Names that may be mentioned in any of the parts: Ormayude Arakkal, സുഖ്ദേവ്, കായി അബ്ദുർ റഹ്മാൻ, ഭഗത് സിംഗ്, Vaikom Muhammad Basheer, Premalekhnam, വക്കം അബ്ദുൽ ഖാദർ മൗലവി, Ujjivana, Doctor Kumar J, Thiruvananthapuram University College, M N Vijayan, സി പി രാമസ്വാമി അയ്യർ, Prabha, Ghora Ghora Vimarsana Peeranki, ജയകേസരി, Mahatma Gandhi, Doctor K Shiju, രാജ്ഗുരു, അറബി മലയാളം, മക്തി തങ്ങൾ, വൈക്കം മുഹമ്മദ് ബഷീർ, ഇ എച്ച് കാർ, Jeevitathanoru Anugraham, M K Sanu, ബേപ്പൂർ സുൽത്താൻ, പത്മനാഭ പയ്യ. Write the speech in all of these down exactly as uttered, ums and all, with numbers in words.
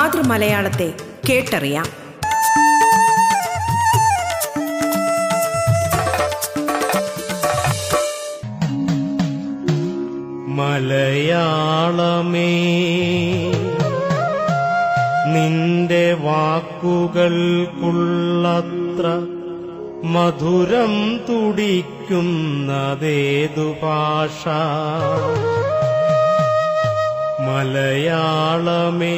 മാതൃമലയാളത്തെ കേട്ടറിയാം. മലയാളമേ നിന്റെ വാക്കുകൾക്കുള്ളത്ര മധുരം തുടിക്കുന്നതേതു ഭാഷ? മലയാളമേ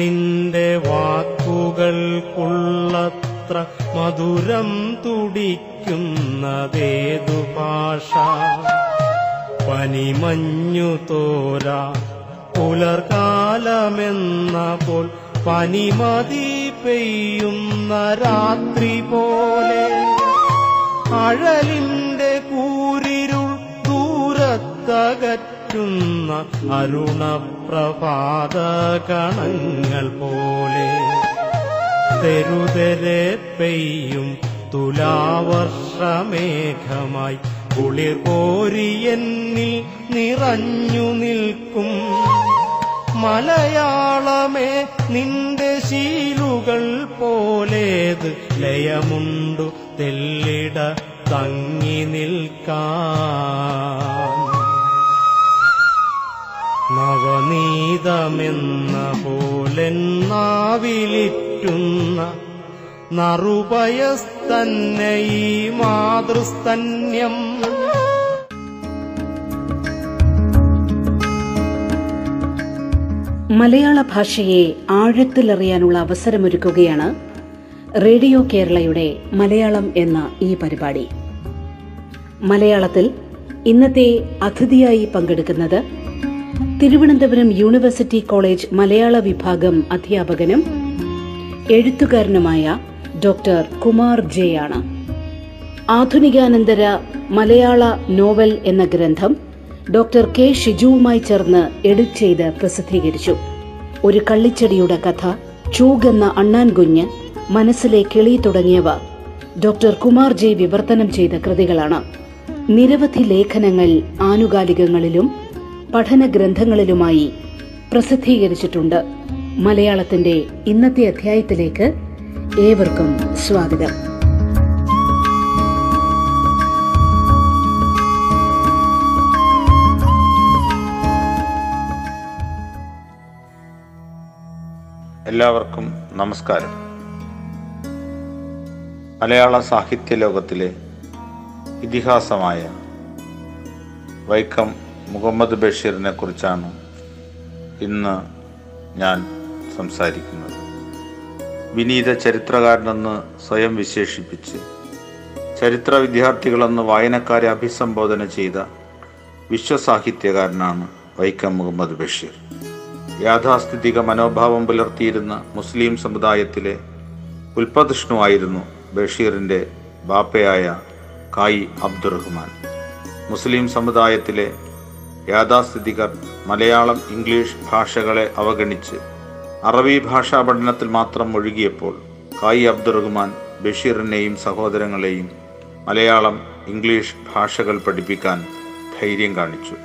നിന്റെ വാക്കുകൾക്കുള്ളത്ര മധുരം തുടിക്കുന്നതേതു ഭാഷ? പനിമഞ്ഞു തോരാ പുലർകാലമെന്ന പോൽ പനിമതി പെയ്യുന്ന രാത്രി പോലെ അഴലിന്റെ കൂരിരുൾ ദൂരത്തകറ്റുന്ന അരുണപ്രഭാത കണങ്ങൾ പോലെ തെരുതെരെ പെയ്യും തുലാവർഷമേഘമായി കുളിർ കോരിയെന്നിൽ നിറഞ്ഞു നിൽക്കും. മലയാളമേ നിന്റെ ശീലുകൾ പോലേത് ലയമുണ്ടു തെല്ലിട തങ്ങി നിൽക്കാൻ. നവനീതമെന്ന പോലെന്നാവിലിറ്റുന്ന നറുപയസ്തന്നെ ഈ മാതൃസ്തന്യം. മലയാള ഭാഷയെ ആഴത്തിലറിയാനുള്ള അവസരമൊരുക്കുകയാണ് റേഡിയോ കേരളയുടെ മലയാളം എന്ന ഈ പരിപാടി. മലയാളത്തിൽ ഇന്നത്തെ അതിഥിയായി പങ്കെടുക്കുന്നത് തിരുവനന്തപുരം യൂണിവേഴ്സിറ്റി കോളേജ് മലയാള വിഭാഗം അധ്യാപകനും എഴുത്തുകാരനുമായ ഡോക്ടർ കുമാർ ജെ ആണ്. ആധുനികാനന്തര മലയാള നോവൽ എന്ന ഗ്രന്ഥം ഡോക്ടർ കെ ഷിജുവുമായി ചേർന്ന് എഡിറ്റ് ചെയ്ത് പ്രസിദ്ധീകരിച്ചു. ഒരു കള്ളിച്ചെടിയുടെ കഥ, ചൂകെന്ന അണ്ണാൻ കുഞ്ഞ്, മനസ്സിലെ കിളി തുടങ്ങിയവ ഡോക്ടർ കുമാർ ജെ വിവർത്തനം ചെയ്ത കൃതികളാണ്. നിരവധി ലേഖനങ്ങൾ ആനുകാലികങ്ങളിലും പഠന ഗ്രന്ഥങ്ങളിലുമായി പ്രസിദ്ധീകരിച്ചിട്ടുണ്ട്. മലയാളത്തിന്റെ ഇന്നത്തെ അധ്യായത്തിലേക്ക് ഏവർക്കും സ്വാഗതം. എല്ലാവർക്കും നമസ്കാരം. മലയാള സാഹിത്യ ലോകത്തിലെ ഇതിഹാസമായ വൈക്കം മുഹമ്മദ് ബഷീറിനെ കുറിച്ചാണ് ഇന്ന് ഞാൻ സംസാരിക്കുന്നത്. വിനീത ചരിത്രകാരനെന്ന് സ്വയം വിശേഷിപ്പിച്ച് ചരിത്ര വിദ്യാർത്ഥികളെന്ന് വായനക്കാരെ അഭിസംബോധന ചെയ്ത വിശ്വസാഹിത്യകാരനാണ് വൈക്കം മുഹമ്മദ് ബഷീർ. യാഥാസ്ഥിതിക മനോഭാവം പുലർത്തിയിരുന്ന മുസ്ലിം സമുദായത്തിലെ ഉൽപ്പതിഷ്ണുവായിരുന്നു ബഷീറിൻ്റെ ബാപ്പയായ കായി അബ്ദുർ റഹ്മാൻ. മുസ്ലിം സമുദായത്തിലെ യാഥാസ്ഥിതികർ മലയാളം, ഇംഗ്ലീഷ് ഭാഷകളെ അവഗണിച്ച് അറബി ഭാഷാ പഠനത്തിൽ മാത്രം ഒഴുകിയപ്പോൾ കായി അബ്ദുർ റഹ്മാൻ ബഷീറിനെയും സഹോദരങ്ങളെയും മലയാളം, ഇംഗ്ലീഷ് ഭാഷകൾ പഠിപ്പിക്കാൻ ധൈര്യം കാണിച്ചു.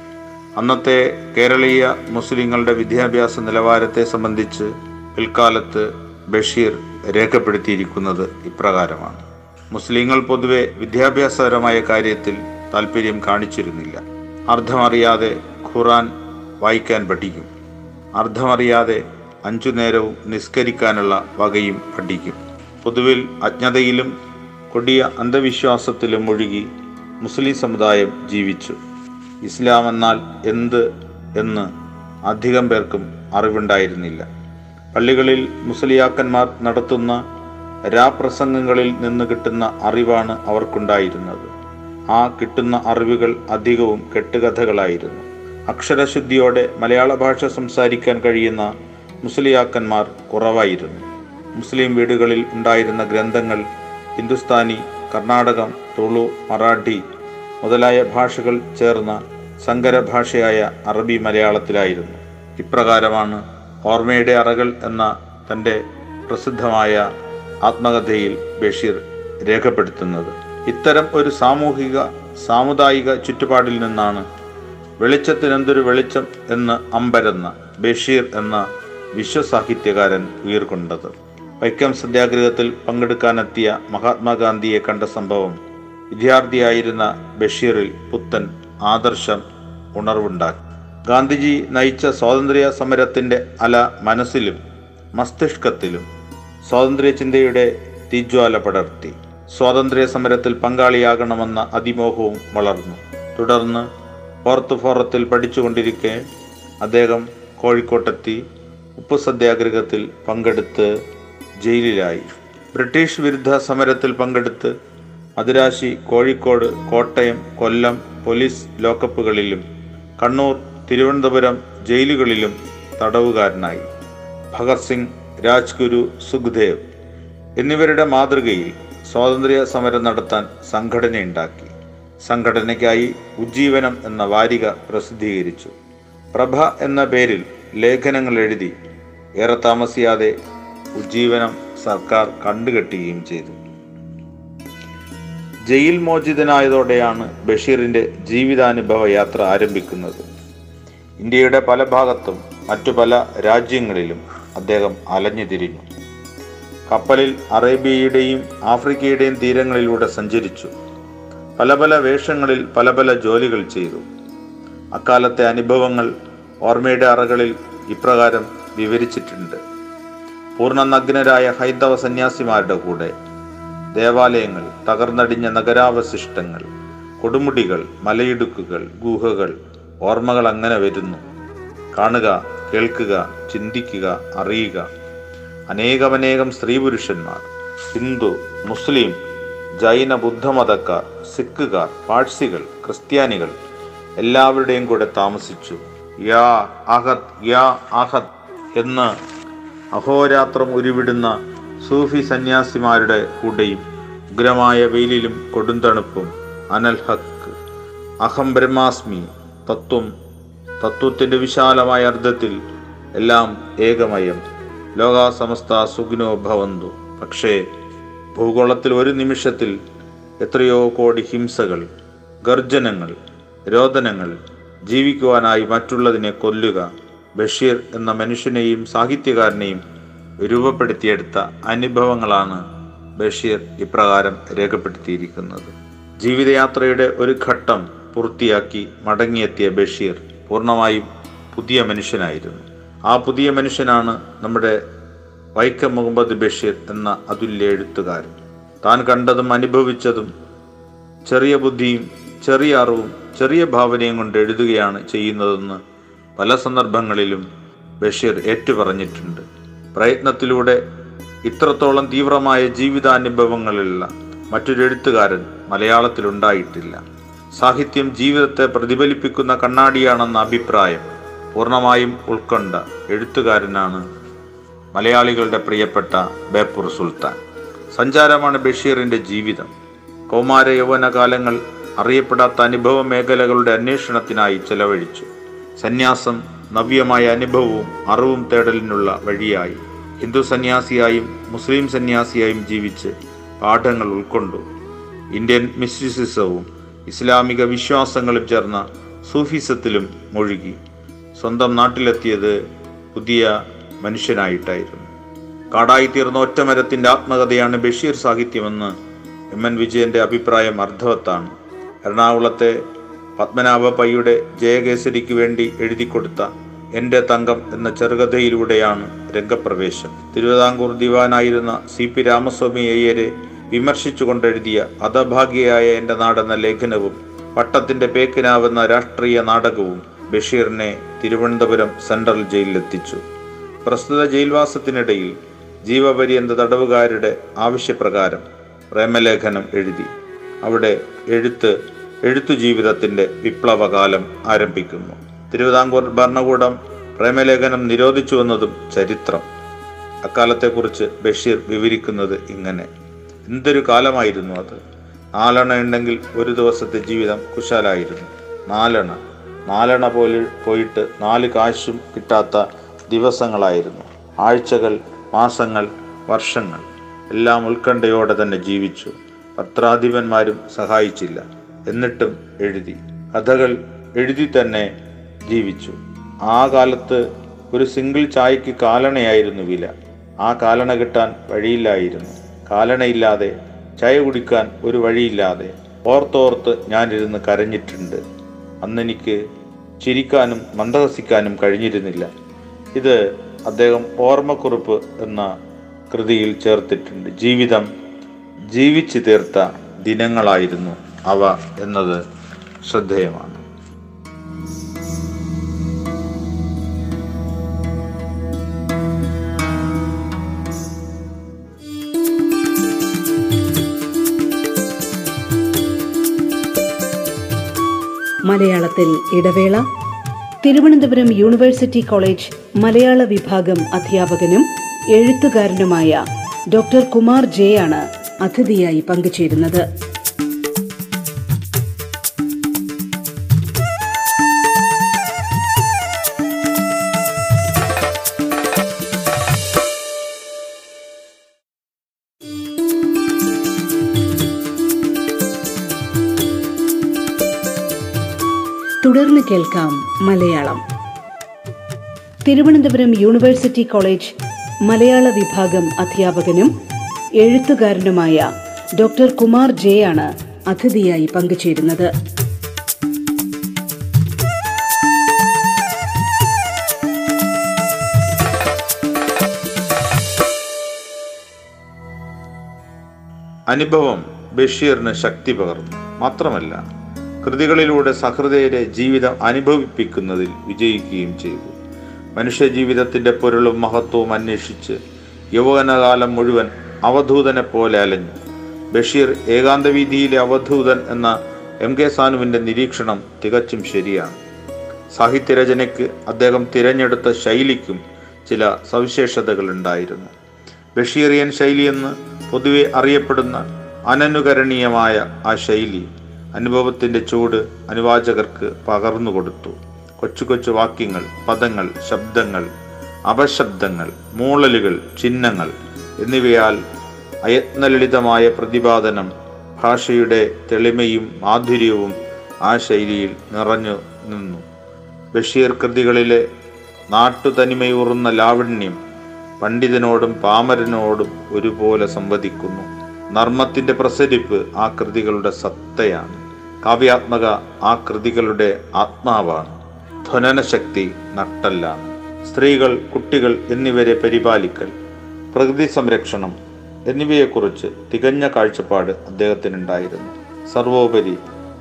അന്നത്തെ കേരളീയ മുസ്ലിങ്ങളുടെ വിദ്യാഭ്യാസ നിലവാരത്തെ സംബന്ധിച്ച് പിൽക്കാലത്ത് ബഷീർ രേഖപ്പെടുത്തിയിരിക്കുന്നത് ഇപ്രകാരമാണ്: മുസ്ലിങ്ങൾ പൊതുവെ വിദ്യാഭ്യാസപരമായ കാര്യത്തിൽ താല്പര്യം കാണിച്ചിരുന്നില്ല. അർത്ഥമറിയാതെ ഖുർആൻ വായിക്കാൻ പഠിക്കും, അർത്ഥമറിയാതെ അഞ്ചു നേരവും നിസ്കരിക്കാനുള്ള വകയും പഠിക്കും. പൊതുവിൽ അജ്ഞതയിലും കൊടിയ അന്ധവിശ്വാസത്തിലും ഒഴുകി മുസ്ലിം സമുദായം ജീവിച്ചു. ഇസ്ലാം എന്നാൽ എന്ത് എന്ന് അധികം പേർക്കും അറിവുണ്ടായിരുന്നില്ല. പള്ളികളിൽ മുസ്ലിയാക്കന്മാർ നടത്തുന്ന രാപ്രസംഗങ്ങളിൽ നിന്ന് കിട്ടുന്ന അറിവാണ് അവർക്കുണ്ടായിരുന്നത്. ആ കിട്ടുന്ന അറിവുകൾ അധികവും കെട്ടുകഥകളായിരുന്നു. അക്ഷരശുദ്ധിയോടെ മലയാള ഭാഷ സംസാരിക്കാൻ കഴിയുന്ന മുസ്ലിയാക്കന്മാർ കുറവായിരുന്നു. മുസ്ലിം വീടുകളിൽ ഉണ്ടായിരുന്ന ഗ്രന്ഥങ്ങൾ ഹിന്ദുസ്ഥാനി, കർണാടകം, തുളു, മറാഠി മുതലായ ഭാഷകൾ ചേർന്ന സങ്കരഭാഷയായ അറബി മലയാളത്തിലായിരുന്നു. ഇപ്രകാരമാണ് ഓർമ്മയുടെ അറകൾ എന്ന തൻ്റെ പ്രസിദ്ധമായ ആത്മകഥയിൽ ബഷീർ രേഖപ്പെടുത്തുന്നത്. ഇത്തരം ഒരു സാമൂഹിക സാമുദായിക ചുറ്റുപാടിൽ നിന്നാണ് വെളിച്ചത്തിനെന്തൊരു വെളിച്ചം എന്ന് അമ്പരന്ന ബഷീർ എന്ന വിശ്വസാഹിത്യകാരൻ ഉയർകൊണ്ടത്. വൈക്കം സത്യാഗ്രഹത്തിൽ പങ്കെടുക്കാനെത്തിയ മഹാത്മാഗാന്ധിയെ കണ്ട സംഭവം വിദ്യാർത്ഥിയായിരുന്ന ബഷീറിൽ പുത്തൻ ആദർശം ഉണർവുണ്ടാക്കി. ഗാന്ധിജി നയിച്ച സ്വാതന്ത്ര്യ സമരത്തിൻ്റെ അല മനസ്സിലും മസ്തിഷ്കത്തിലും സ്വാതന്ത്ര്യ ചിന്തയുടെ തീജ്വാല പടർത്തി. സ്വാതന്ത്ര്യ സമരത്തിൽ പങ്കാളിയാകണമെന്ന അതിമോഹവും വളർന്നു. തുടർന്ന് ഫോർത്ത് ഫോറത്തിൽ പഠിച്ചുകൊണ്ടിരിക്കെ അദ്ദേഹം കോഴിക്കോട്ടെത്തി ഉപ്പു സത്യാഗ്രഹത്തിൽ പങ്കെടുത്ത് ജയിലിലായി. ബ്രിട്ടീഷ് വിരുദ്ധ സമരത്തിൽ പങ്കെടുത്ത് മദിരാശി, കോഴിക്കോട്, കോട്ടയം, കൊല്ലം പോലീസ് ലോക്കപ്പുകളിലും കണ്ണൂർ, തിരുവനന്തപുരം ജയിലുകളിലും തടവുകാരനായി. ഭഗത് സിംഗ്, രാജ്ഗുരു, സുഖ്ദേവ് എന്നിവരുടെ മാതൃകയിൽ സ്വാതന്ത്ര്യ സമരം നടത്താൻ സംഘടനയുണ്ടാക്കി. സംഘടനയ്ക്കായി ഉജ്ജീവനം എന്ന വാരിക പ്രസിദ്ധീകരിച്ചു. പ്രഭ എന്ന പേരിൽ ലേഖനങ്ങൾ എഴുതി. ഏറെ താമസിയാതെ ഉജ്ജീവനം സർക്കാർ കണ്ടുകെട്ടുകയും ചെയ്തു. ജയിൽ മോചിതനായതോടെയാണ് ബഷീറിൻ്റെ ജീവിതാനുഭവ യാത്ര ആരംഭിക്കുന്നത്. ഇന്ത്യയുടെ പല ഭാഗത്തും മറ്റു പല രാജ്യങ്ങളിലും അദ്ദേഹം അലഞ്ഞു തിരിഞ്ഞു. കപ്പലിൽ അറേബ്യയുടെയും ആഫ്രിക്കയുടെയും തീരങ്ങളിലൂടെ സഞ്ചരിച്ചു. പല പല വേഷങ്ങളിൽ പല പല ജോലികൾ ചെയ്തു. അക്കാലത്തെ അനുഭവങ്ങൾ ഓർമ്മയുടെ അറകളിൽ ഇപ്രകാരം വിവരിച്ചിട്ടുണ്ട്. പൂർണ്ണനഗ്നരായ ഹൈന്ദവ സന്യാസിമാരുടെ കൂടെ ദേവാലയങ്ങൾ, തകർന്നടിഞ്ഞ നഗരാവശിഷ്ടങ്ങൾ, കൊടുമുടികൾ, മലയിടുക്കുകൾ, ഗുഹകൾ, ഓർമ്മകൾ അങ്ങനെ വരുന്നു. കാണുക, കേൾക്കുക, ചിന്തിക്കുക, അറിയുക. അനേകമനേകം സ്ത്രീപുരുഷന്മാർ, ഹിന്ദു, മുസ്ലിം, ജൈന, ബുദ്ധമതക്കാർ, സിഖുകാർ, പാഴ്സികൾ, ക്രിസ്ത്യാനികൾ എല്ലാവരുടെയും കൂടെ താമസിച്ചു. യാ അഹദ്, യാ അഹദ് എന്ന് അഹോരാത്രം ഉരുവിടുന്ന സൂഫി സന്യാസിമാരുടെ കൂടെയും ഉഗ്രമായ വെയിലിലും കൊടുന്തണുപ്പും അനൽഹക്ക്, അഹം ബ്രഹ്മാസ്മി, തത്വം, തത്വത്തിൻ്റെ വിശാലമായ അർത്ഥത്തിൽ എല്ലാം ഏകമയം, ലോകാസമസ്ത സുഖിനോ ഭവന്തു. പക്ഷേ ഭൂഗോളത്തിൽ ഒരു നിമിഷത്തിൽ എത്രയോ കോടി ഹിംസകൾ, ഗർജനങ്ങൾ, രോദനങ്ങൾ, ജീവിക്കുവാനായി മറ്റുള്ളതിനെ കൊല്ലുക. ബഷീർ എന്ന മനുഷ്യനെയും സാഹിത്യകാരനെയും രൂപപ്പെടുത്തിയെടുത്ത അനുഭവങ്ങളാണ് ബഷീർ ഇപ്രകാരം രേഖപ്പെടുത്തിയിരിക്കുന്നത്. ജീവിതയാത്രയുടെ ഒരു ഘട്ടം പൂർത്തിയാക്കി മടങ്ങിയെത്തിയ ബഷീർ പൂർണ്ണമായും പുതിയ മനുഷ്യനായിരുന്നു. ആ പുതിയ മനുഷ്യനാണ് നമ്മുടെ വൈക്കം മുഹമ്മദ് ബഷീർ എന്ന അതുല്യ എഴുത്തുകാരൻ. താൻ കണ്ടതും അനുഭവിച്ചതും ചെറിയ ബുദ്ധിയും ചെറിയ അറിവും ചെറിയ ഭാവനയും കൊണ്ട് എഴുതുകയാണ് ചെയ്യുന്നതെന്ന് പല സന്ദർഭങ്ങളിലും ബഷീർ ഏറ്റുപറഞ്ഞിട്ടുണ്ട്. പ്രയത്നത്തിലൂടെ ഇത്രത്തോളം തീവ്രമായ ജീവിതാനുഭവങ്ങളുള്ള മറ്റൊരെഴുത്തുകാരൻ മലയാളത്തിലുണ്ടായിട്ടില്ല. സാഹിത്യം ജീവിതത്തെ പ്രതിഫലിപ്പിക്കുന്ന കണ്ണാടിയാണെന്ന അഭിപ്രായം പൂർണ്ണമായും ഉൾക്കൊണ്ട എഴുത്തുകാരനാണ് മലയാളികളുടെ പ്രിയപ്പെട്ട ബേപ്പൂർ സുൽത്താൻ. സഞ്ചാരമാണ് ബഷീറിൻ്റെ ജീവിതം. കൗമാര യൗവനകാലങ്ങൾ അറിയപ്പെടാത്ത അനുഭവ മേഖലകളുടെ അന്വേഷണത്തിനായി ചെലവഴിച്ചു. സന്യാസം നവ്യമായ അനുഭവവും അറിവും തേടലിനുള്ള വഴിയായി. ഹിന്ദു സന്യാസിയായും മുസ്ലിം സന്യാസിയായും ജീവിച്ച് പാഠങ്ങൾ ഉൾക്കൊണ്ടു. ഇന്ത്യൻ മിസ്റ്റിസിസവും ഇസ്ലാമിക വിശ്വാസങ്ങളും ചേർന്ന സൂഫിസത്തിലും മുഴുകി. സ്വന്തം നാട്ടിലെത്തിയത് പുതിയ മനുഷ്യനായിട്ടായിരുന്നു. കാടായിത്തീർന്ന ഒറ്റമരത്തിൻ്റെ ആത്മകഥയാണ് ബഷീർ സാഹിത്യമെന്ന് എം എൻ വിജയൻ്റെ അഭിപ്രായം അർത്ഥവത്താണ്. എറണാകുളത്തെ പത്മനാഭ പയ്യുടെ ജയകേസരിക്ക് വേണ്ടി എഴുതിക്കൊടുത്ത എൻ്റെ തങ്കം എന്ന ചെറുകഥയിലൂടെയാണ് രംഗപ്രവേശം. തിരുവിതാംകൂർ ദിവാനായിരുന്ന സി പി രാമസ്വാമി അയ്യരെ വിമർശിച്ചുകൊണ്ടെഴുതിയ ഹതഭാഗ്യയായ എൻ്റെ നാടെന്ന ലേഖനവും പട്ടത്തിൻ്റെ പേക്കിനാവെന്ന രാഷ്ട്രീയ നാടകവും ബഷീറിനെ തിരുവനന്തപുരം സെൻട്രൽ ജയിലിലെത്തിച്ചു. പ്രസ്തുത ജയിൽവാസത്തിനിടയിൽ ജീവപര്യന്ത തടവുകാരുടെ ആവശ്യപ്രകാരം പ്രേമലേഖനം എഴുതി. അവിടെ എഴുത്ത് എഴുത്തു ജീവിതത്തിൻ്റെ വിപ്ലവകാലം ആരംഭിക്കുന്നു. തിരുവിതാംകൂർ ഭരണകൂടം പ്രേമലേഖനം നിരോധിച്ചുവെന്നതും ചരിത്രം. അക്കാലത്തെക്കുറിച്ച് ബഷീർ വിവരിക്കുന്നത് ഇങ്ങനെ: എന്തൊരു കാലമായിരുന്നു അത്! നാലണ ഉണ്ടെങ്കിൽ ഒരു ദിവസത്തെ ജീവിതം കുശാലായിരുന്നു. നാലണ നാലണ പോലെ പോയിട്ട് നാല് കാശും കിട്ടാത്ത ദിവസങ്ങളായിരുന്നു. ആഴ്ചകൾ, മാസങ്ങൾ, വർഷങ്ങൾ എല്ലാം ഉത്കണ്ഠയോടെ തന്നെ ജീവിച്ചു. പത്രാധിപന്മാരും സഹായിച്ചില്ല. എന്നിട്ടും എഴുതി. കഥകൾ എഴുതി തന്നെ ജീവിച്ചു. ആ കാലത്ത് ഒരു സിംഗിൾ ചായക്ക് കാലണയായിരുന്നു വില. ആ കാലണ കിട്ടാൻ വഴിയില്ലായിരുന്നു. കാലണയില്ലാതെ ചായ കുടിക്കാൻ ഒരു വഴിയില്ലാതെ ഓർത്തോർത്ത് ഞാനിരുന്ന് കരഞ്ഞിട്ടുണ്ട്. അന്നെനിക്ക് ചിരിക്കാനും മന്ദഹസിക്കാനും കഴിഞ്ഞിരുന്നില്ല. ഇത് അദ്ദേഹം ഓർമ്മക്കുറിപ്പ് എന്ന കൃതിയിൽ ചേർത്തിട്ടുണ്ട്. ജീവിതം ജീവിച്ചു തീർത്ത ദിനങ്ങളായിരുന്നു അവ എന്നത് ശ്രദ്ധേയമാണ്. മലയാളത്തിൽ ഇടവേള. തിരുവനന്തപുരം യൂണിവേഴ്സിറ്റി കോളേജ് മലയാള വിഭാഗം അധ്യാപകനും എഴുത്തുകാരനുമായ ഡോക്ടർ കുമാർ ജെ ആണ് അതിഥിയായി പങ്കുചേരുന്നത്. തുടർന്ന് കേൾക്കാം മലയാളം. തിരുവനന്തപുരം യൂണിവേഴ്സിറ്റി കോളേജ് മലയാള വിഭാഗം അധ്യാപകനും എഴുത്തുകാരനുമായ ഡോക്ടർ കുമാർ ജെ ആണ് അതിഥിയായി പങ്കുചേരുന്നത്. അനുഭവം ബഷീറിന് ശക്തി പകർന്നു. മാത്രമല്ല, കൃതികളിലൂടെ സഹൃദയരെ ജീവിതം അനുഭവിപ്പിക്കുന്നതിൽ വിജയിക്കുകയും ചെയ്തു. മനുഷ്യജീവിതത്തിൻ്റെ പൊരുളും മഹത്വവും അന്വേഷിച്ച് യൗവനകാലം മുഴുവൻ അവധൂതനെ പോലെ അലഞ്ഞു. ബഷീർ ഏകാന്തവീതിയിലെ അവധൂതൻ എന്ന എം കെ സാനുവിൻ്റെ നിരീക്ഷണം തികച്ചും ശരിയാണ്. സാഹിത്യരചനയ്ക്ക് അദ്ദേഹം തിരഞ്ഞെടുത്ത ശൈലിക്കും ചില സവിശേഷതകളുണ്ടായിരുന്നു. ബഷീറിയൻ ശൈലിയെന്ന് പൊതുവെ അറിയപ്പെടുന്ന അനനുകരണീയമായ ആ ശൈലി അനുഭവത്തിൻ്റെ ചൂട് അനുവാചകർക്ക് പകർന്നു കൊടുത്തു. കൊച്ചു കൊച്ചു വാക്യങ്ങൾ, പദങ്ങൾ, ശബ്ദങ്ങൾ, അപശബ്ദങ്ങൾ, മൂളലുകൾ, ചിഹ്നങ്ങൾ എന്നിവയാൽ അയത്നലളിതമായ പ്രതിപാദനം, ഭാഷയുടെ തെളിമയും മാധുര്യവും ആ ശൈലിയിൽ നിറഞ്ഞു നിന്നു. ബഷീർ കൃതികളിലെ നാട്ടുതനിമയൂറുന്ന ലാവണ്യം പണ്ഡിതനോടും പാമരനോടും ഒരുപോലെ സംവദിക്കുന്നു. നർമ്മത്തിൻ്റെ പ്രസരിപ്പ് ആ കൃതികളുടെ സത്തയാണ്. കാവ്യാത്മക ആ കൃതികളുടെ ആത്മാവാണ്. ധ്വനനശക്തി നട്ടെല്ലാണ്. സ്ത്രീകൾ, കുട്ടികൾ എന്നിവരെ പരിപാലിക്കൽ, പ്രകൃതി സംരക്ഷണം എന്നിവയെക്കുറിച്ച് തികഞ്ഞ കാഴ്ചപ്പാട് അദ്ദേഹത്തിനുണ്ടായിരുന്നു. സർവോപരി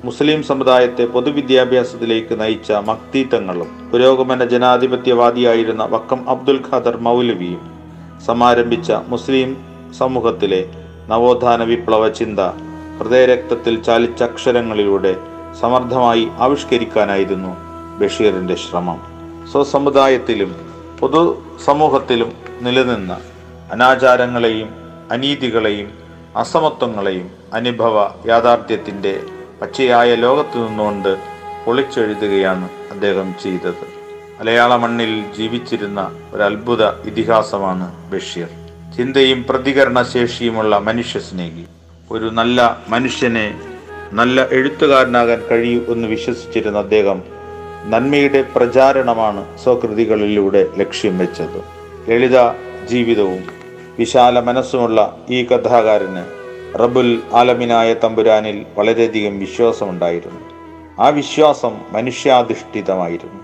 മുസ്ലിം സമുദായത്തെ പൊതുവിദ്യാഭ്യാസത്തിലേക്ക് നയിച്ച മക്തി തങ്ങളും പുരോഗമന ജനാധിപത്യവാദിയായിരുന്ന വക്കം അബ്ദുൽ ഖാദർ മൗലവിയും സമാരംഭിച്ച മുസ്ലിം സമൂഹത്തിലെ നവോത്ഥാന വിപ്ലവ ചിന്ത ഹൃദയരക്തത്തിൽ ചാലിച്ച അക്ഷരങ്ങളിലൂടെ സമർത്ഥമായി ആവിഷ്കരിക്കാനായിരുന്നു ബഷീറിൻ്റെ ശ്രമം. സ്വസമുദായത്തിലും പൊതു സമൂഹത്തിലും നിലനിന്ന അനാചാരങ്ങളെയും അനീതികളെയും അസമത്വങ്ങളെയും അനുഭവ യാഥാർത്ഥ്യത്തിൻ്റെ പച്ചയായ ലോകത്തു നിന്നുകൊണ്ട് പൊളിച്ചെഴുതുകയാണ് അദ്ദേഹം ചെയ്തത്. മലയാള മണ്ണിൽ ജീവിച്ചിരുന്ന ഒരത്ഭുത ഇതിഹാസമാണ് ബഷീർ. ചിന്തയും പ്രതികരണശേഷിയുമുള്ള മനുഷ്യസ്നേഹി. ഒരു നല്ല മനുഷ്യനെ നല്ല എഴുത്തുകാരനാകാൻ കഴിയൂ എന്ന് വിശ്വസിച്ചിരുന്ന അദ്ദേഹം നന്മയുടെ പ്രചാരണമാണ് സ്വകൃതികളിലൂടെ ലക്ഷ്യം വെച്ചത്. ലളിത ജീവിതവും വിശാല മനസ്സുമുള്ള ഈ കഥാകാരന് റബ്ബുൽ ആലമീനായ തമ്പുരാനിൽ വളരെയധികം വിശ്വാസമുണ്ടായിരുന്നു. ആ വിശ്വാസം മനുഷ്യാധിഷ്ഠിതമായിരുന്നു.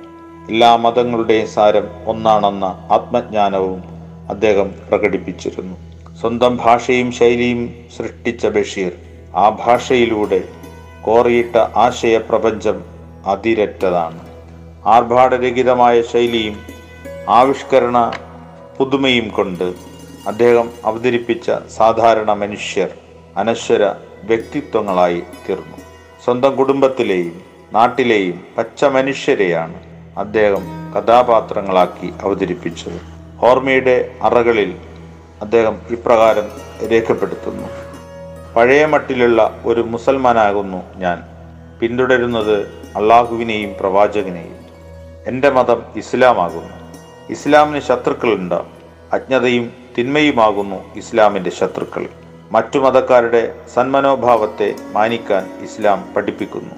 എല്ലാ മതങ്ങളുടെയും സാരം ഒന്നാണെന്ന ആത്മജ്ഞാനവും അദ്ദേഹം പ്രകടിപ്പിച്ചിരുന്നു. സ്വന്തം ഭാഷയും ശൈലിയും സൃഷ്ടിച്ച ബഷീർ ആ ഭാഷയിലൂടെ കോറിയിട്ട ആശയ പ്രപഞ്ചം അതിരറ്റതാണ്. ആർഭാടരഹിതമായ ശൈലിയും ആവിഷ്കരണ പുതുമയും കൊണ്ട് അദ്ദേഹം അവതരിപ്പിച്ച സാധാരണ മനുഷ്യർ അനശ്വര വ്യക്തിത്വങ്ങളായി തീർന്നു. സ്വന്തം കുടുംബത്തിലെയും നാട്ടിലെയും പച്ച മനുഷ്യരെയാണ് അദ്ദേഹം കഥാപാത്രങ്ങളാക്കി അവതരിപ്പിച്ചത്. ഓർമ്മയുടെ അറകളിൽ അദ്ദേഹം ഇപ്രകാരം രേഖപ്പെടുത്തുന്നു: പഴയ മട്ടിലുള്ള ഒരു മുസൽമാനാകുന്നു ഞാൻ, പിന്തുടരുന്നത് അള്ളാഹുവിനെയും പ്രവാചകനെയും. എൻ്റെ മതം ഇസ്ലാമാകുന്നു. ഇസ്ലാമിന് ശത്രുക്കളുണ്ട്. അജ്ഞതയും തിന്മയുമാകുന്നു ഇസ്ലാമിൻ്റെ ശത്രുക്കൾ. മറ്റു മതക്കാരുടെ സന്മനോഭാവത്തെ മാനിക്കാൻ ഇസ്ലാം പഠിപ്പിക്കുന്നു.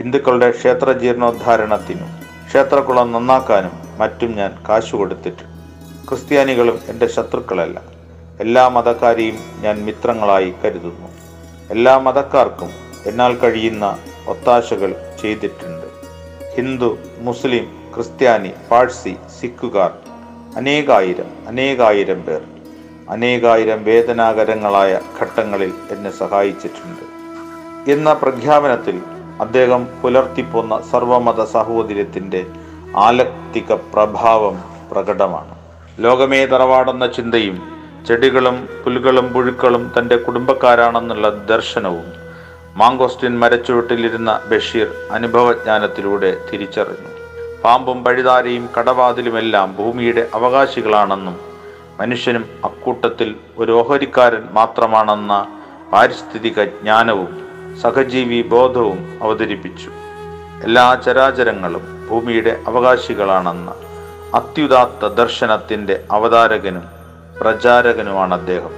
ഹിന്ദുക്കളുടെ ക്ഷേത്ര ജീർണോദ്ധാരണത്തിനും ക്ഷേത്രക്കുളം നന്നാക്കാനും മറ്റും ഞാൻ കാശു കൊടുത്തിട്ടുണ്ട്. ക്രിസ്ത്യാനികളും എൻ്റെ ശത്രുക്കളല്ല. എല്ലാ മതക്കാരെയും ഞാൻ മിത്രങ്ങളായി കരുതുന്നു. എല്ലാ മതക്കാർക്കും എന്നാൽ കഴിയുന്ന ഒത്താശകൾ ചെയ്തിട്ടുണ്ട്. ഹിന്ദു, മുസ്ലിം, ക്രിസ്ത്യാനി, പാഴ്സി, സിഖുകാർ അനേകായിരം അനേകായിരം പേർ അനേകായിരം വേദനാകരങ്ങളായ ഘട്ടങ്ങളിൽ എന്നെ സഹായിച്ചിട്ടുണ്ട് എന്ന പ്രഖ്യാപനത്തിൽ അദ്ദേഹം പുലർത്തിപ്പോന്ന സർവമത സഹോദര്യത്തിൻ്റെ ആലക്തിക പ്രഭാവം പ്രകടമാണ്. ലോകമേ തറവാടെന്ന ചിന്തയും ചെടികളും പുലുകളും പുഴുക്കളും തൻ്റെ കുടുംബക്കാരാണെന്നുള്ള ദർശനവും മാങ്കോസ്റ്റിൻ മരച്ചുവട്ടിലിരുന്ന ബഷീർ അനുഭവജ്ഞാനത്തിലൂടെ തിരിച്ചറിഞ്ഞു. പാമ്പും പഴുതാരയും കടവാതിലുമെല്ലാം ഭൂമിയുടെ അവകാശികളാണെന്നും മനുഷ്യനും അക്കൂട്ടത്തിൽ ഒരു ഓഹരിക്കാരൻ മാത്രമാണെന്ന പാരിസ്ഥിതിക ജ്ഞാനവും സഹജീവി ബോധവും അവതരിപ്പിച്ചു. എല്ലാ ചരാചരങ്ങളും ഭൂമിയുടെ അവകാശികളാണെന്ന അത്യുദാത്ത ദർശനത്തിൻ്റെ അവതാരകനും പ്രചാരകനുമാണ് അദ്ദേഹം.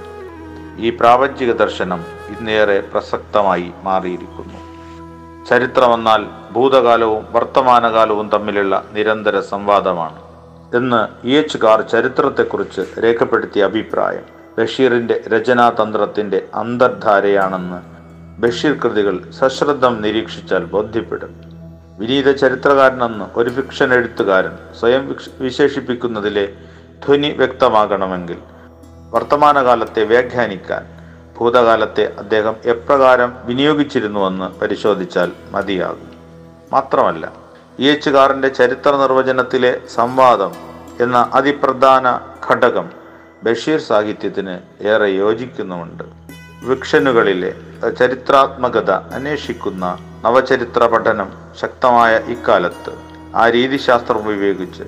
ഈ പ്രാപഞ്ചിക ദർശനം ഇന്നേറെ പ്രസക്തമായി മാറിയിരിക്കുന്നു. ചരിത്രമെന്നാൽ ഭൂതകാലവും വർത്തമാനകാലവും തമ്മിലുള്ള നിരന്തര സംവാദമാണ് എന്ന് ഇ എച്ച് കാർ ചരിത്രത്തെക്കുറിച്ച് രേഖപ്പെടുത്തിയ അഭിപ്രായം ബഷീറിൻ്റെ രചനാതന്ത്രത്തിൻ്റെ അന്തർധാരയാണെന്ന് ബഷീർ കൃതികൾ സശ്രദ്ധം നിരീക്ഷിച്ചാൽ ബോധ്യപ്പെടും. വിനീത ചരിത്രകാരനെന്ന് ഒരു ഫിക്ഷൻ എഴുത്തുകാരൻ സ്വയം വിശേഷിപ്പിക്കുന്നതിലെ ധ്വനി വ്യക്തമാകണമെങ്കിൽ വർത്തമാനകാലത്തെ വ്യാഖ്യാനിക്കാൻ ഭൂതകാലത്തെ അദ്ദേഹം എപ്രകാരം വിനിയോഗിച്ചിരുന്നുവെന്ന് പരിശോധിച്ചാൽ മതിയാകും. മാത്രമല്ല, ഇ എച്ച് കാറിൻ്റെ ചരിത്ര നിർവചനത്തിലെ സംവാദം എന്ന അതിപ്രധാന ഘടകം ബഷീർ സാഹിത്യത്തിന് ഏറെ യോജിക്കുന്നുമുണ്ട്. വിക്ഷനുകളിലെ ചരിത്രാത്മകത അന്വേഷിക്കുന്ന നവചരിത്ര പഠനം ശക്തമായ ഇക്കാലത്ത് ആ രീതിശാസ്ത്രം ഉപയോഗിച്ച്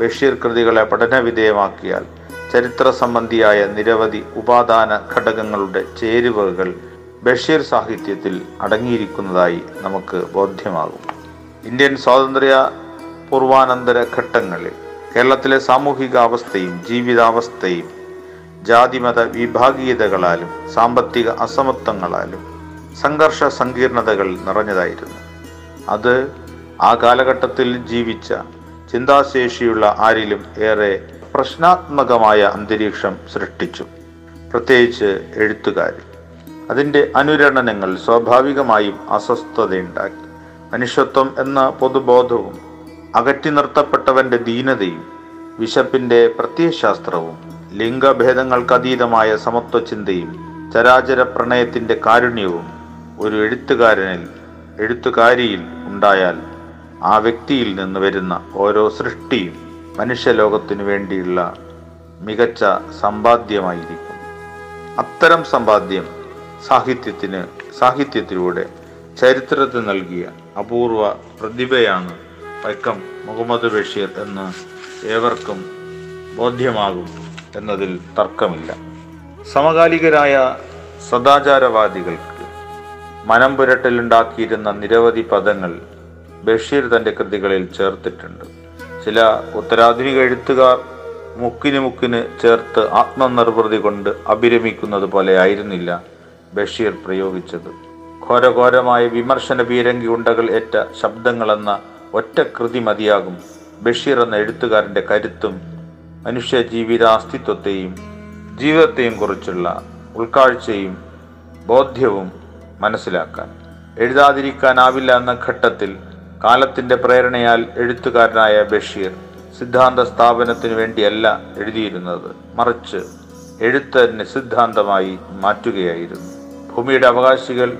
ബഷീർ കൃതികളെ പഠനവിധേയമാക്കിയാൽ ചരിത്ര സംബന്ധിയായ നിരവധി ഉപാദാന ഘടകങ്ങളുടെ ചേരുവകൾ ബഷീർ സാഹിത്യത്തിൽ അടങ്ങിയിരിക്കുന്നതായി നമുക്ക് ബോധ്യമാകും. ഇന്ത്യൻ സ്വാതന്ത്ര്യ പൂർവാനന്തര ഘട്ടങ്ങളിൽ കേരളത്തിലെ സാമൂഹികാവസ്ഥയും ജീവിതാവസ്ഥയും ജാതിമത വിഭാഗീയതകളാലും സാമ്പത്തിക അസമത്വങ്ങളാലും സംഘർഷ സങ്കീർണതകൾ നിറഞ്ഞതായിരുന്നു. അത് ആ കാലഘട്ടത്തിൽ ജീവിച്ച ചിന്താശേഷിയുള്ള ആരിലും ഏറെ പ്രശ്നാത്മകമായ അന്തരീക്ഷം സൃഷ്ടിച്ചു, പ്രത്യേകിച്ച് എഴുത്തുകാരിൽ. അതിൻ്റെ അനുരണനങ്ങൾ സ്വാഭാവികമായും അസ്വസ്ഥതയുണ്ടാക്കി. മനുഷ്യത്വം എന്ന പൊതുബോധവും അകറ്റി നിർത്തപ്പെട്ടവൻ്റെ ദീനതയും വിശപ്പിൻ്റെ പ്രത്യയശാസ്ത്രവും ലിംഗഭേദങ്ങൾക്കതീതമായ സമത്വചിന്തയും ചരാചര പ്രണയത്തിൻ്റെ കാരുണ്യവും ഒരു എഴുത്തുകാരനിൽ എഴുത്തുകാരിയിൽ ഉണ്ടായാൽ ആ വ്യക്തിയിൽ നിന്ന് വരുന്ന ഓരോ സൃഷ്ടിയും മനുഷ്യലോകത്തിനു വേണ്ടിയുള്ള മികച്ച സമ്പാദ്യമായിരിക്കും. അത്തരം സമ്പാദ്യം സാഹിത്യത്തിന് സാഹിത്യത്തിലൂടെ ചരിത്രത്തിന് നൽകിയ അപൂർവ പ്രതിഭയാണ് വൈക്കം മുഹമ്മദ് ബഷീർ എന്ന് ഏവർക്കും ബോധ്യമാകും എന്നതിൽ തർക്കമില്ല. സമകാലികരായ സദാചാരവാദികൾക്ക് മനം പുരട്ടലുണ്ടാക്കിയിരുന്ന നിരവധി പദങ്ങൾ ബഷീർ തൻ്റെ കൃതികളിൽ ചേർത്തിട്ടുണ്ട്. ചില ഉത്തരാധുനിക എഴുത്തുകാർ മുക്കിന് മുക്കിന് ചേർത്ത് ആത്മനിർവൃതി കൊണ്ട് അഭിരമിക്കുന്നത് പോലെ ആയിരുന്നില്ല ബഷീർ പ്രയോഗിച്ചത്. ഘോരഘോരമായ വിമർശന പീരങ്കി ഉണ്ടകൾ ഏറ്റ ശബ്ദങ്ങളെന്ന ഒറ്റ കൃതി മതിയാകും ബഷീർ എന്ന എഴുത്തുകാരൻ്റെ കരുത്തും മനുഷ്യ ജീവിതാസ്തിത്വത്തെയും ജീവിതത്തെയും കുറിച്ചുള്ള ഉൾക്കാഴ്ചയും ബോധ്യവും മനസ്സിലാക്കാൻ. എഴുതാതിരിക്കാനാവില്ല എന്ന ഘട്ടത്തിൽ കാലത്തിൻ്റെ പ്രേരണയാൽ എഴുത്തുകാരനായ ബഷീർ സിദ്ധാന്ത സ്ഥാപനത്തിനു വേണ്ടിയല്ല എഴുതിയിരുന്നത്, മറിച്ച് എഴുത്തിനെ സിദ്ധാന്തമായി മാറ്റുകയായിരുന്നു. ഭൂമിയുടെ അവകാശികൾ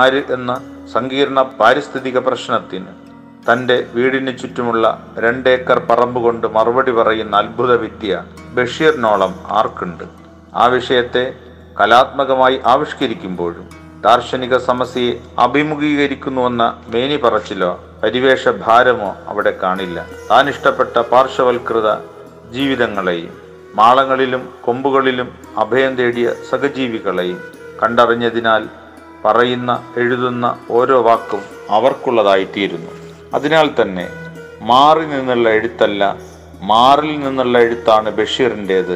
ആര് എന്ന സങ്കീർണ പാരിസ്ഥിതിക പ്രശ്നത്തിന് തൻ്റെ വീടിന് ചുറ്റുമുള്ള രണ്ടേക്കർ പറമ്പുകൊണ്ട് മറുപടി പറയുന്ന അത്ഭുത വിദ്യ ബഷീറിനോളം ആർക്കുണ്ട്? ആ വിഷയത്തെ കലാത്മകമായി ആവിഷ്കരിക്കുമ്പോഴും ദാർശനിക സമസ്യയെ അഭിമുഖീകരിക്കുന്നുവെന്ന മേനി പറച്ചിലോ പരിവേഷ ഭാരമോ അവിടെ കാണില്ല. താൻ ഇഷ്ടപ്പെട്ട പാർശ്വവൽകൃത ജീവിതങ്ങളെയും മാളങ്ങളിലും കൊമ്പുകളിലും അഭയം തേടിയ സഹജീവികളെയും കണ്ടറിഞ്ഞതിനാൽ പറയുന്ന എഴുതുന്ന ഓരോ വാക്കും അവർക്കുള്ളതായിത്തീരുന്നു. അതിനാൽ തന്നെ മാറി നിന്നുള്ള എഴുത്തല്ല, മാറിൽ നിന്നുള്ള എഴുത്താണ് ബഷീറിൻ്റേത്.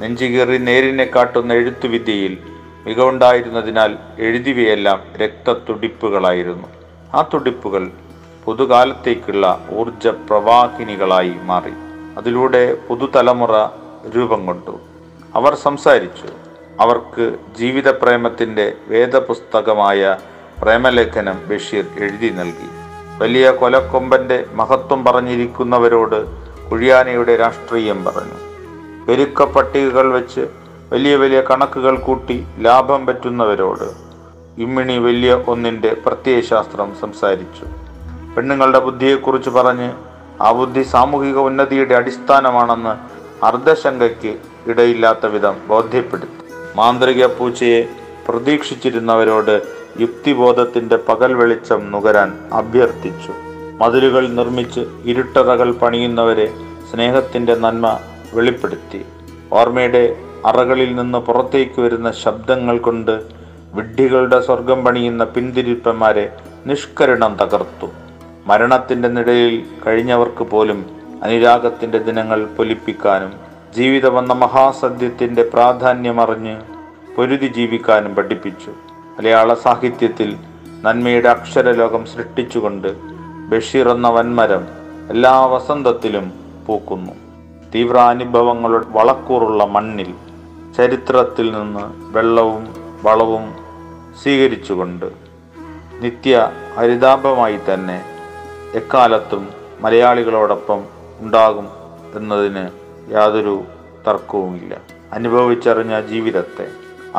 നെഞ്ചുകേറി നേരിനെ കാട്ടുന്ന എഴുത്തുവിദ്യയിൽ മികവുണ്ടായിരുന്നതിനാൽ എഴുതിയവയെല്ലാം രക്തത്തുടിപ്പുകളായിരുന്നു. ആ തുടിപ്പുകൾ പുതുകാലത്തേക്കുള്ള ഊർജ പ്രവാഹിനികളായി മാറി. അതിലൂടെ പുതുതലമുറ രൂപം കൊണ്ടു. അവർ സംസാരിച്ചു. അവർക്ക് ജീവിതപ്രേമത്തിൻ്റെ വേദപുസ്തകമായ പ്രേമലേഖനം ബഷീർ എഴുതി നൽകി. വലിയ കൊലക്കൊമ്പൻ്റെ മഹത്വം പറഞ്ഞിരിക്കുന്നവരോട് കുഴിയാനയുടെ രാഷ്ട്രീയം പറഞ്ഞു. പെരുക്കപ്പട്ടികകൾ വെച്ച് വലിയ വലിയ കണക്കുകൾ കൂട്ടി ലാഭം പറ്റുന്നവരോട് ഇമ്മിണി വലിയ ഒന്നിൻ്റെ പ്രത്യയശാസ്ത്രം സംസാരിച്ചു. പെണ്ണുങ്ങളുടെ ബുദ്ധിയെക്കുറിച്ച് പറഞ്ഞ് ആ ബുദ്ധി സാമൂഹിക ഉന്നതിയുടെ അടിസ്ഥാനമാണെന്ന് അർദ്ധശങ്കയ്ക്ക് ഇടയില്ലാത്ത വിധം ബോധ്യപ്പെടുത്തി. മാന്ത്രിക പൂച്ചയെ പ്രതീക്ഷിച്ചിരുന്നവരോട് യുക്തിബോധത്തിൻ്റെ പകൽ വെളിച്ചം നുകരാൻ അഭ്യർത്ഥിച്ചു. മതിലുകൾ നിർമ്മിച്ച് ഇരുട്ടറകൾ പണിയുന്നവരെ സ്നേഹത്തിൻ്റെ നന്മ വെളിപ്പെടുത്തി. ഓർമ്മയുടെ അറകളിൽ നിന്ന് പുറത്തേക്ക് വരുന്ന ശബ്ദങ്ങൾ കൊണ്ട് വിഡ്ഢികളുടെ സ്വർഗം പണിയുന്ന പിന്തിരിപ്പന്മാരെ നിഷ്കരുണം തകർത്തു. മരണത്തിൻ്റെ നിഴലിൽ കഴിഞ്ഞവർക്ക് പോലും അനുരാഗത്തിൻ്റെ ദിനങ്ങൾ പൊലിപ്പിക്കാനും ജീവിതമെന്ന മഹാസത്യത്തിൻ്റെ പ്രാധാന്യമറിഞ്ഞ് പൊരുതി ജീവിക്കാനും പഠിപ്പിച്ചു. മലയാള സാഹിത്യത്തിൽ നന്മയുടെ അക്ഷരലോകം സൃഷ്ടിച്ചുകൊണ്ട് ബഷീർ എന്ന വൻമരം എല്ലാ വസന്തത്തിലും പൂക്കുന്നു. തീവ്ര അനുഭവങ്ങളുടെ വളക്കൂറുള്ള മണ്ണിൽ ചരിത്രത്തിൽ നിന്ന് വെള്ളവും വളവും സ്വീകരിച്ചുകൊണ്ട് നിത്യ ഹരിതാപമായി തന്നെ എക്കാലത്തും മലയാളികളോടൊപ്പം ഉണ്ടാകും എന്നതിന് യാതൊരു തർക്കവുമില്ല. അനുഭവിച്ചറിഞ്ഞ ജീവിതത്തെ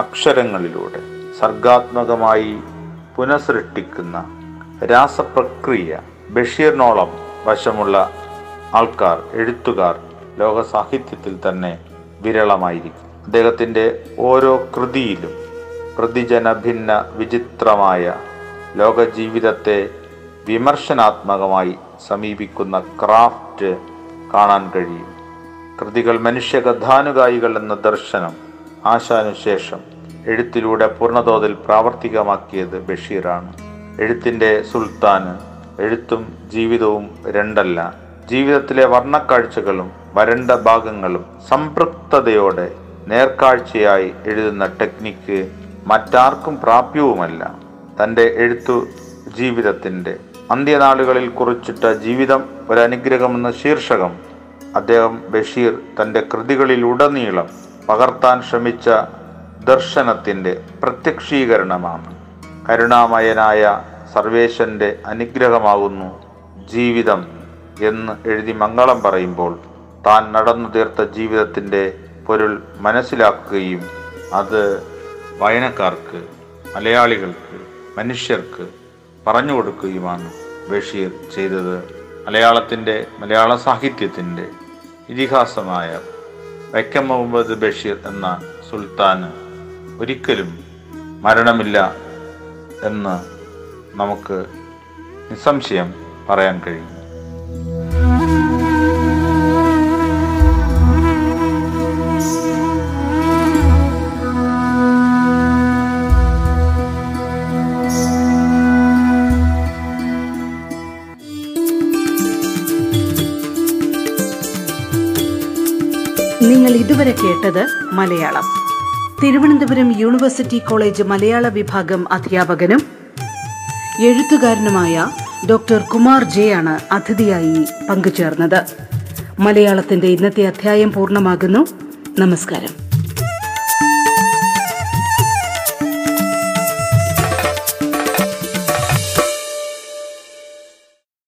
അക്ഷരങ്ങളിലൂടെ സർഗാത്മകമായി പുനഃസൃഷ്ടിക്കുന്ന രാസപ്രക്രിയ ബഷീറിനോളം വശമുള്ള ആൾക്കാർ, എഴുത്തുകാർ ലോക സാഹിത്യത്തിൽ തന്നെ വിരളമായിരിക്കും. അദ്ദേഹത്തിൻ്റെ ഓരോ കൃതിയിലും പ്രതിജനഭിന്ന വിചിത്രമായ ലോകജീവിതത്തെ വിമർശനാത്മകമായി സമീപിക്കുന്ന ക്രാഫ്റ്റ് കാണാൻ കഴിയും. കൃതികൾ മനുഷ്യകഥാനുകായികൾ എന്ന ദർശനം ആശാനുശേഷം എഴുത്തിലൂടെ പൂർണ്ണതോതിൽ പ്രാവർത്തികമാക്കിയത് ബഷീറാണ്. എഴുത്തിൻ്റെ സുൽത്താന്. എഴുത്തും ജീവിതവും രണ്ടല്ല, ജീവിതത്തിലെ വർണ്ണക്കാഴ്ചകളും വരണ്ട ഭാഗങ്ങളും സംതൃപ്തതയോടെ നേർക്കാഴ്ചയായി എഴുതുന്ന ടെക്നിക്ക് മറ്റാർക്കും പ്രാപ്യവുമല്ല. തൻ്റെ എഴുത്തു ജീവിതത്തിൻ്റെ അന്ത്യനാളുകളിൽ കുറിച്ചിട്ട ജീവിതം ഒരനുഗ്രഹമെന്ന ശീർഷകം അദ്ദേഹം ബഷീർ തൻ്റെ കൃതികളിലുടനീളം പകർത്താൻ ശ്രമിച്ച ദർശനത്തിൻ്റെ പ്രത്യക്ഷീകരണമാണ്. കരുണാമയനായ സർവേശ്വരൻ്റെ അനുഗ്രഹമാകുന്നു ജീവിതം എന്ന് എഴുതി മംഗളം പറയുമ്പോൾ താൻ നടന്നു തീർത്ത ജീവിതത്തിൻ്റെ പൊരുൾ മനസ്സിലാക്കുകയും അത് വായനക്കാർക്ക്, മലയാളികൾക്ക്, മനുഷ്യർക്ക് പറഞ്ഞു കൊടുക്കുകയുമാണ് ബഷീർ ചെയ്തത്. മലയാളത്തിൻ്റെ മലയാള സാഹിത്യത്തിൻ്റെ ഇതിഹാസമായ വൈക്കം മുഹമ്മദ് ബഷീർ എന്ന സുൽത്താന് ഒരിക്കലും മരണമില്ല എന്ന് നമുക്ക് നിസ്സംശയം പറയാൻ കഴിയും. നിങ്ങൾ ഇതുവരെ കേട്ടത് മലയാളം. തിരുവനന്തപുരം യൂണിവേഴ്സിറ്റി കോളേജ് മലയാള വിഭാഗം അധ്യാപകനും എഴുത്തുകാരനുമായ ഡോക്ടർ കുമാർ ജെ ആണ് അതിഥിയായി പങ്കുചേർന്നത്. മലയാളത്തിന്റെ ഇന്നത്തെ അധ്യായം പൂർണ്ണമാകുന്നു. നമസ്കാരം.